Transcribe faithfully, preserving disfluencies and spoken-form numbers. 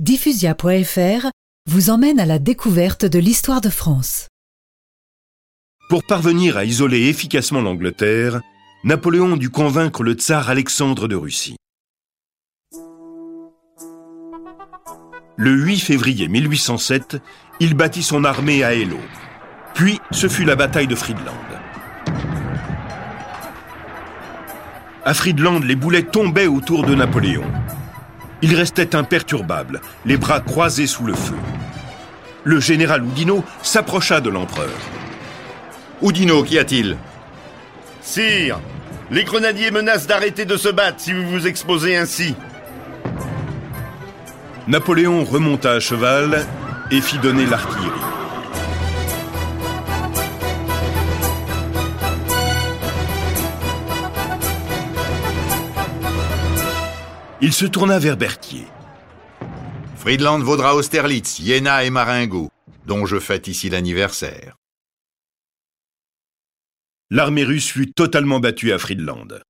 Diffusia point F R vous emmène à la découverte de l'histoire de France. Pour parvenir à isoler efficacement l'Angleterre, Napoléon dut convaincre le tsar Alexandre de Russie. Le huit février mille huit cent sept, il bâtit son armée à Eylau. Puis, ce fut la bataille de Friedland. À Friedland, les boulets tombaient autour de Napoléon. Il restait imperturbable, les bras croisés sous le feu. Le général Oudinot s'approcha de l'empereur. « Oudinot, qu'y a-t-il ?»« Sire, les grenadiers menacent d'arrêter de se battre si vous vous exposez ainsi. » Napoléon remonta à cheval et fit donner l'artillerie. Il se tourna vers Berthier. « Friedland vaudra Austerlitz, Iéna et Marengo, dont je fête ici l'anniversaire. » L'armée russe fut totalement battue à Friedland.